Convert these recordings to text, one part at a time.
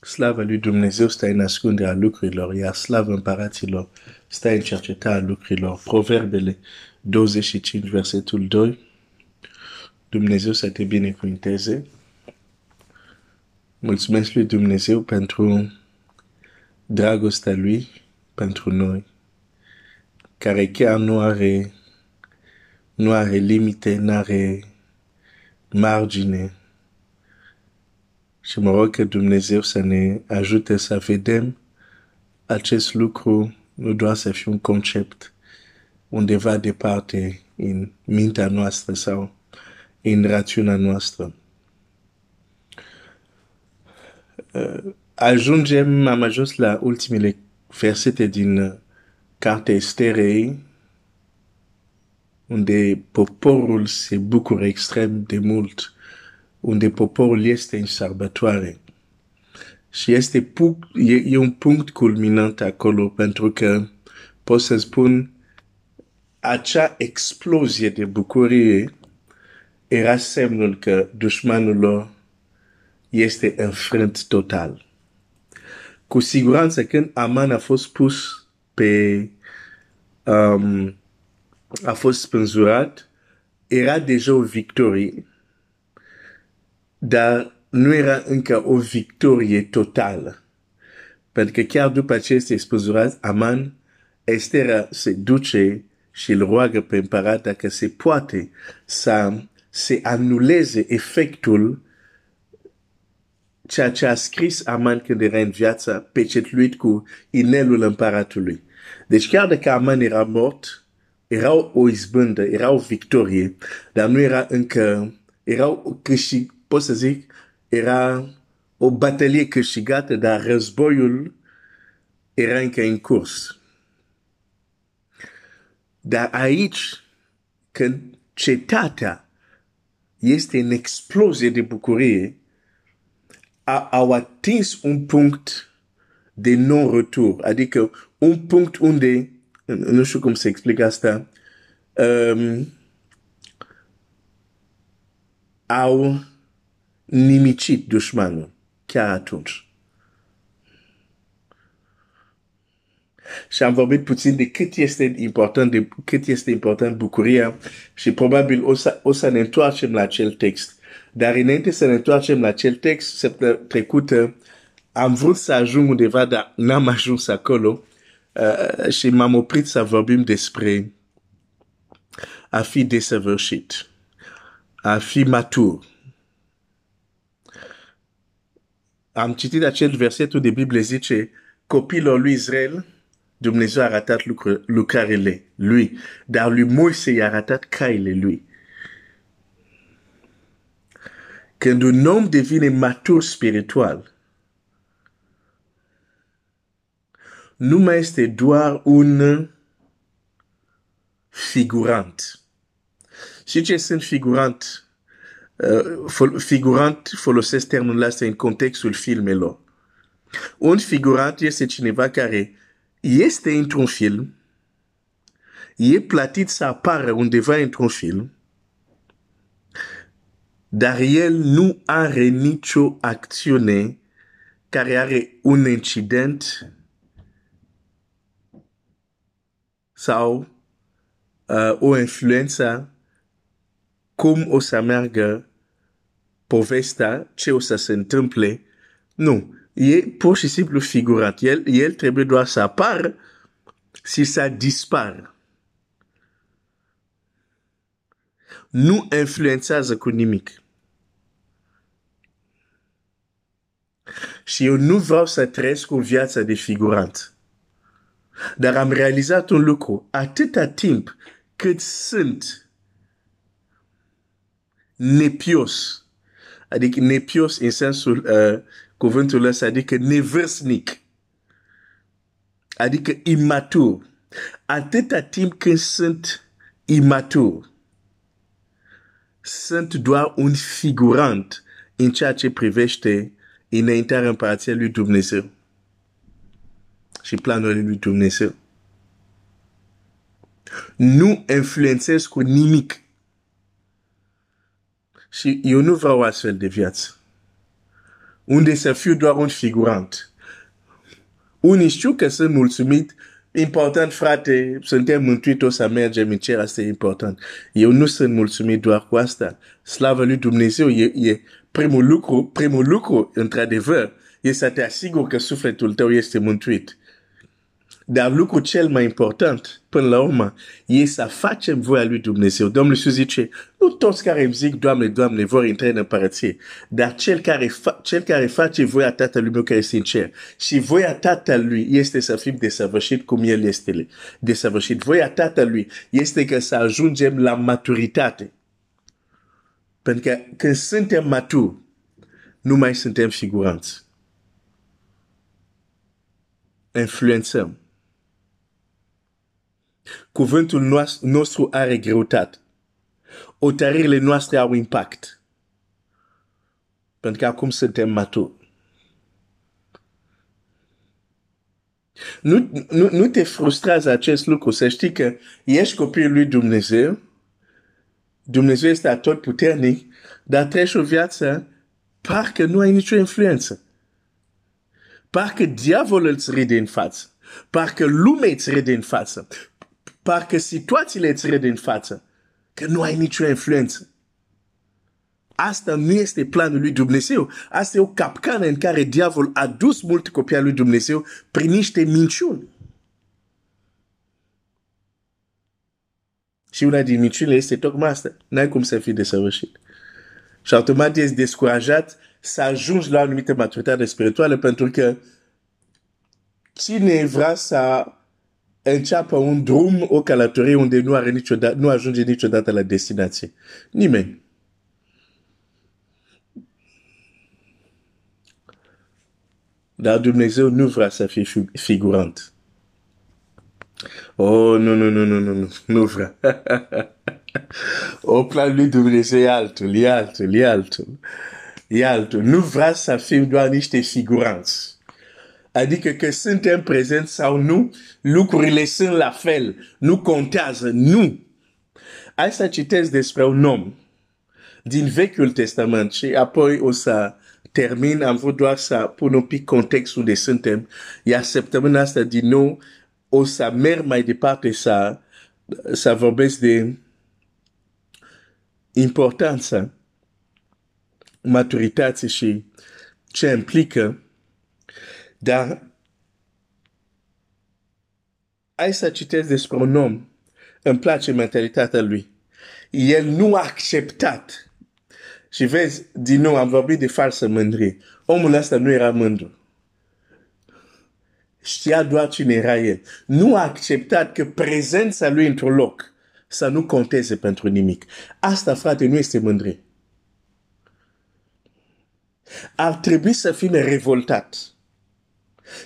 Slavă lui Dumnezeu stă în ascunderea lucrurilor, iar slavă împăraților stă în cercetarea lucrurilor. Proverbele 25, versetul 2. Dumnezeu să te binecuvânteze. Mulțumesc lui Dumnezeu pentru dragostea lui pentru noi, care chiar nu are limite, nu are margine. Și mă rog că Dumnezeu să ne ajute să vedem acest lucru, nu doar să fie un concept undeva departe în mintea noastră sau în rațiunea noastră. Am ajuns la ultimele versete din Cartea Esterei, unde poporul se bucură extrem de mult, unde poporul este în sărbătoare. Și este un punct culminant acolo, pentru că pot să spun, acea explozie de bucurie era semnul că dușmanul lor este înfrânt total. Cu siguranță, când Aman a fost pus pe... a fost spânzurat, era deja o victorie, dar nu era încă o victorie totală. Pentru că chiar după ce este spânzurat, Aman, Estera se duce și îl roagă pe împărat dacă se poate să se anuleze efectul ceea ce a scris Aman când era în viață, pecetluit cu inelul împăratului. Deci chiar dacă Aman era mort, era o izbândă, era o victorie, dar nu era încă, pot să zic, era o batalie câștigată, dar războiul era încă în curs. Dar aici, când cetatea este în explozie de bucurie, au atins un punct de non-retur, adică un punct unde, nu știu cum se explică asta, au nimicit dușmanul chiar atunci. Și am vorbit puțin de cât este important bucuria și probabil o să ne întoarcem la acel text. Dar înainte să ne întoarcem la acel text, săptămâna trecută am vrut să ajung undeva, dar n-am ajuns acolo. Și m-am oprit să vorbim despre a fi desăvârșit, a fi matur. Am citit acel verset unde Biblia zice, copilul lui Israel, Dumnezeu a arătat lucrările lui, dar lui Moise i-a arătat caile lui. Când un om devine matur spiritual, nu mai este doar un figurant. Și ce sunt figurant? Figurant folosesc termenul ăsta în contextul filmelor. Un figurant este cineva care este într-un film, e plătit să apară undeva într-un film, dar el nu are nicio acțiune care are un incident sau o influență cum o să meargă povestea, ce o să se întâmple. Nu, e pur și simplu figurat. El trebuie doar să apară și să dispară. Nu influențează cu nimic. Și eu nu vreau să trăiesc o viață de figurant. Dar am realizat un lucru, atâta timp cât sunt nepios, adică nepios în sensul cuvântul ăsta, adică nevârstnic, adică imatur, atâta timp când sunt imatur, sunt doar un figurant în ceea ce privește înaintarea împărăției lui Dumnezeu și planurile lui Dumnezeu. Nu influențez cu nimic. Și eu nu vreau astfel de viață. unde să fiu doar un figurant. Unii știu că sunt mulțumit, important, frate, suntem mântuit, o să mergem în cer, asta e important. Eu nu sunt mulțumit doar cu asta. Slavă lui Dumnezeu e primul lucru, într-adevăr, e să te asiguri că sufletul tău este mântuit. Dar lucrul cel mai important, până la urmă, e să facem voia lui Dumnezeu. Domnul Iisus zice, nu toți care îmi zic, Doamne, Doamne, vor intra în împărăție, dar cel care face voia Tatălui meu care este în cer. Și voia Tatălui este să fim desăvârșit cum El este desăvârșit. Voia Tatălui este că să ajungem la maturitate. Pentru că când suntem maturi, nu mai suntem figuranți. Influențăm. Cuvântul nostru are greutate. Otaririle noastre au impact. Pentru că acum suntem maturi. Nu te frustrează acest lucru. Să știi că ești copilul lui Dumnezeu. Dumnezeu este atotputernic, dar treci o viață parcă nu ai nicio influență. Parcă diavolul îți râde în față. Parcă lumea îți râde în față. Parcă situațiile îți râde în față. Că nu ai nicio influență. Asta nu este planul lui Dumnezeu. Asta e o capcană în care diavolul a dus mulți copii al lui Dumnezeu prin niște minciuni. Și una din minciunile este tocmai asta. N-ai cum să fii desăvârșit. Și automat ești descurajat să ajungi la o anumită maturitate spirituală, pentru că cine vrea să înceapă un drum, o călătorie unde nu ajunge niciodată la destinație? Nimeni. Dar Dumnezeu nu vrea să fie figurant. Oh, nu vrea. O plan lui Dumnezeu e altul. Nu vrea să fim doar niște figuranți. Adică că suntem prezenți sau nu, lucrurile sunt la fel. Nu contează, nu. Hai să citesc despre un om din Vechiul Testament și apoi o să termin. Am vrut doar să pun un pic contextul unde suntem. Iar săptămâna asta din nou o să merg mai departe să vorbesc de importanța maturitate și ce implică, dar hai să citesc despre un om, îmi place mentalitatea lui. El nu a acceptat. Și vezi, din nou, am vorbit de falsă mândrie. Omul ăsta nu era mândru. Știa doar cine era el. Nu a acceptat că prezența lui într-un loc să nu conteze pentru nimic. Asta, frate, nu este mândrie. Ar trebui să fim revoltați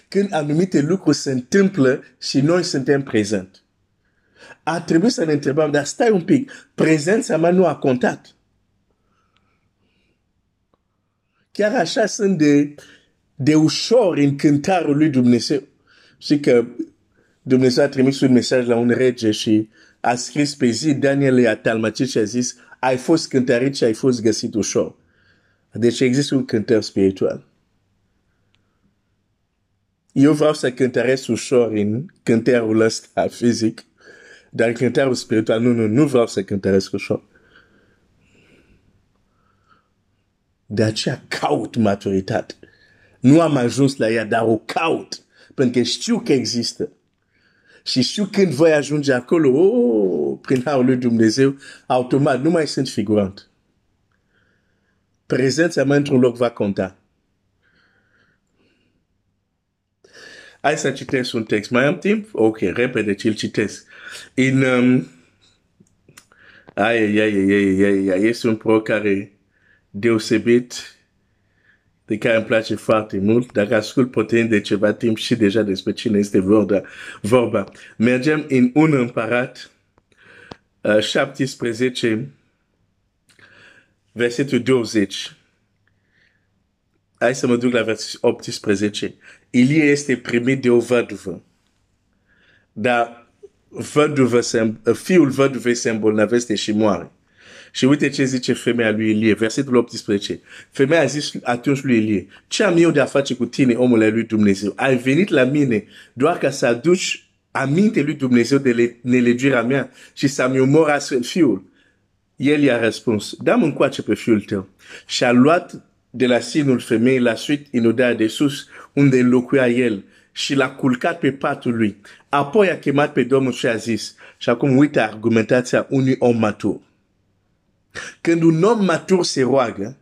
când anumite lucruri se întâmplă și noi suntem prezenți. Ar trebui să ne întrebăm, dar stai un pic, prezența mea nu a contat. Chiar așa sunt de ușor în cântarul lui Dumnezeu. Știi că Dumnezeu a trimis un mesaj la un rege și a scris pe zi, Daniel i-a talmacit și a zis, ai fost cântărit și ai fost găsit ușor. Deci există un cântăr spiritual. Eu vreau să cântăresc ușor în cântărul ăsta fizic, dar în cântărul spiritual nu vreau să cântăresc ușor. De aceea caut maturitate. Nu am ajuns la ea, dar o caut, pentru că știu că există. Și știu când voi ajunge acolo, prin harul lui Dumnezeu, automat, nu mai sunt figurant. Prezența mea într-un loc va conta. Hai să citesc un text. Mai am timp? Ok, repede ce-l citesc. Este un proroc care deosebit, de care îmi place foarte mult. Dacă ascult poate de ceva timp și deja despre cine este vorba. Mergem în 1 Împărat 17, versetul 20. Hai să mă duc la versetul 18. Ilie este primit de o văduvă. Dar fiul văduvei se îmbolnăvește și moare. Și uite ce zice femeia lui Ilie, versetul 18. Femeia a zis atunci lui Ilie, ce am eu de a face cu tine, omule lui Dumnezeu? Ai venit la mine doar ca să aduci aminte lui Dumnezeu de nelegiuirea mea și să-mi omori astfel fiul. El i-a răspuns, dă-mi încoace pe fiul tău. Și a luat de la sinul femeii la suite inodarea de sus, unde locuia el, și l-a culcat pe patul lui. Apoi a chemat pe Domnul și a zis, și acum uite argumentația unui om matur. Când un om matur se roagă,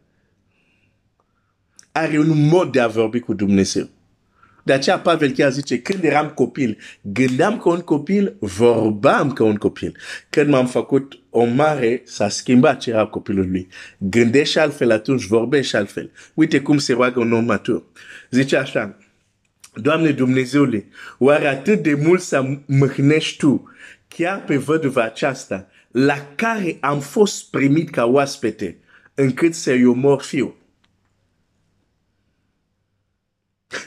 are un mod de a vorbi cu Dumnezeu. De aceea Pavel chiar zice, când eram copil, gândeam ca un copil, vorbeam ca un copil. Când m-am făcut o mare, s-a schimbat ce era copilul lui. Gândește altfel atunci, vorbește altfel. Uite cum se roagă un om matur. Zice așa, Doamne Dumnezeule, oare atât de mult să mâhnești Tu, chiar pe văduva aceasta, la care am fost primit ca oaspete, încât să-i omor fiul.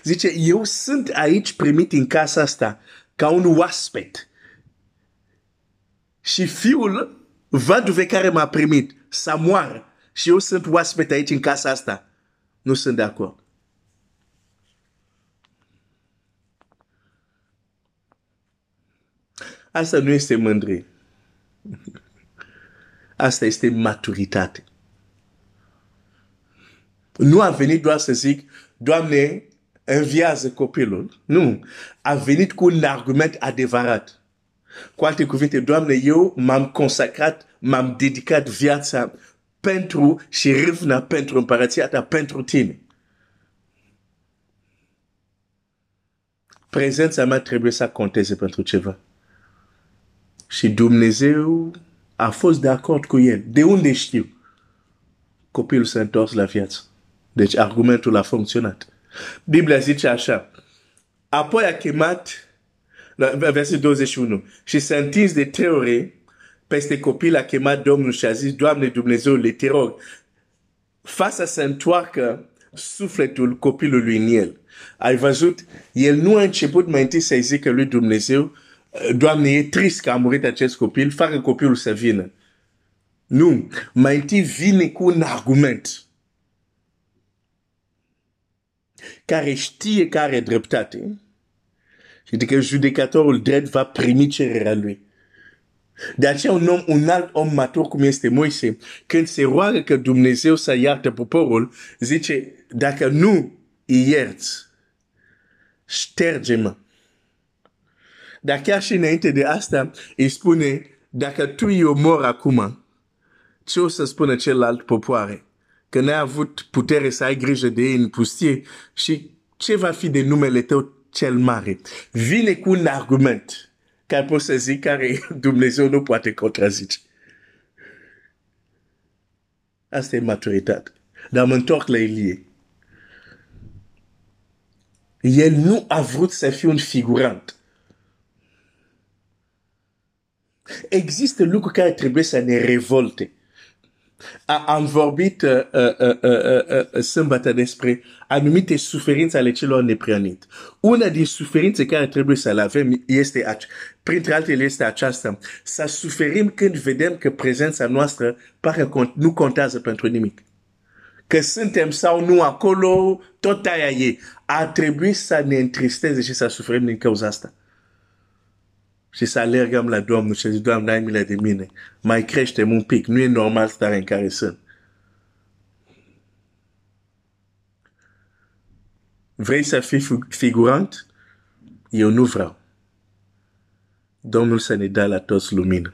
Zice, eu sunt aici primit în casa asta ca un oaspete. Și fiul văduvei care m-a primit să moară. Și eu sunt oaspete aici în casa asta. Nu sunt de acord. Asta nu este mândrie. Asta este maturitate. Nu a venit doar să zic, Doamne, înviază copilul. Nu. A venit cu un argument adevărat. Cu alte cuvinte, Doamne, eu m-am consacrat, m-am dedicat viața pentru și râvna pentru împărăția ta, pentru tine. Prezența mea trebuie să conteze pentru ceva. Și Dumnezeu a fost de acord cu el. De unde știu? Copilul s-a întors la viață. Deci argumentul a funcționat. Biblia zice așa. Apoi a chemat, versetul 21, și s-a întins de trei ore peste copil, a chemat Domnul și a zis, Doamne Dumnezeule, te rog, fața să întoarcă sufletul copilului în el. Ai văzut? El nu a început mai întâi să-i zică lui Dumnezeu, Doamne, e trist că a murit acest copil, facă copilul să vină. Nu, mai întâi vine cu un argument care știe că are dreptate și de că judecătorul drept va primi cererea lui. De aceea un alt om matur cum este Moise, când se roagă că Dumnezeu să iartă poporul, zice, dacă nu îi ierți, șterge-mă. Dar chiar și înainte de asta, îi spune, dacă tu îi omori acum, ce o să spună celălalt popoare? Că n-ai avut putere să ai grijă de ei în pustie și ce va fi de numele tău cel mare? Vine cu un argument care poți să zic, care Dumnezeu nu poate contrazice. Asta e maturitate. Dar mă întorc la Ilie. El nu a vrut să fie un figurant. Există lucruri care trebuie să ne revolte. Am vorbit sâmbătă despre anumite suferințe ale celor neprihăniți. Una din suferințe care trebuie să le avem este, printre altele, este aceasta. Să suferim când vedem că prezența noastră nu contează pentru nimic. Că suntem sau nu acolo, tot aia e. Ar trebui să ne întristeze și să suferim din cauza asta. Și să alergăm la Domnul și să zic, Doamne, ai milă de mine, mai crește-mi un pic, nu e normal starea în care sunt. Vrei să fii figurant? Eu nu vreau. Domnul să ne dea la toți lumină.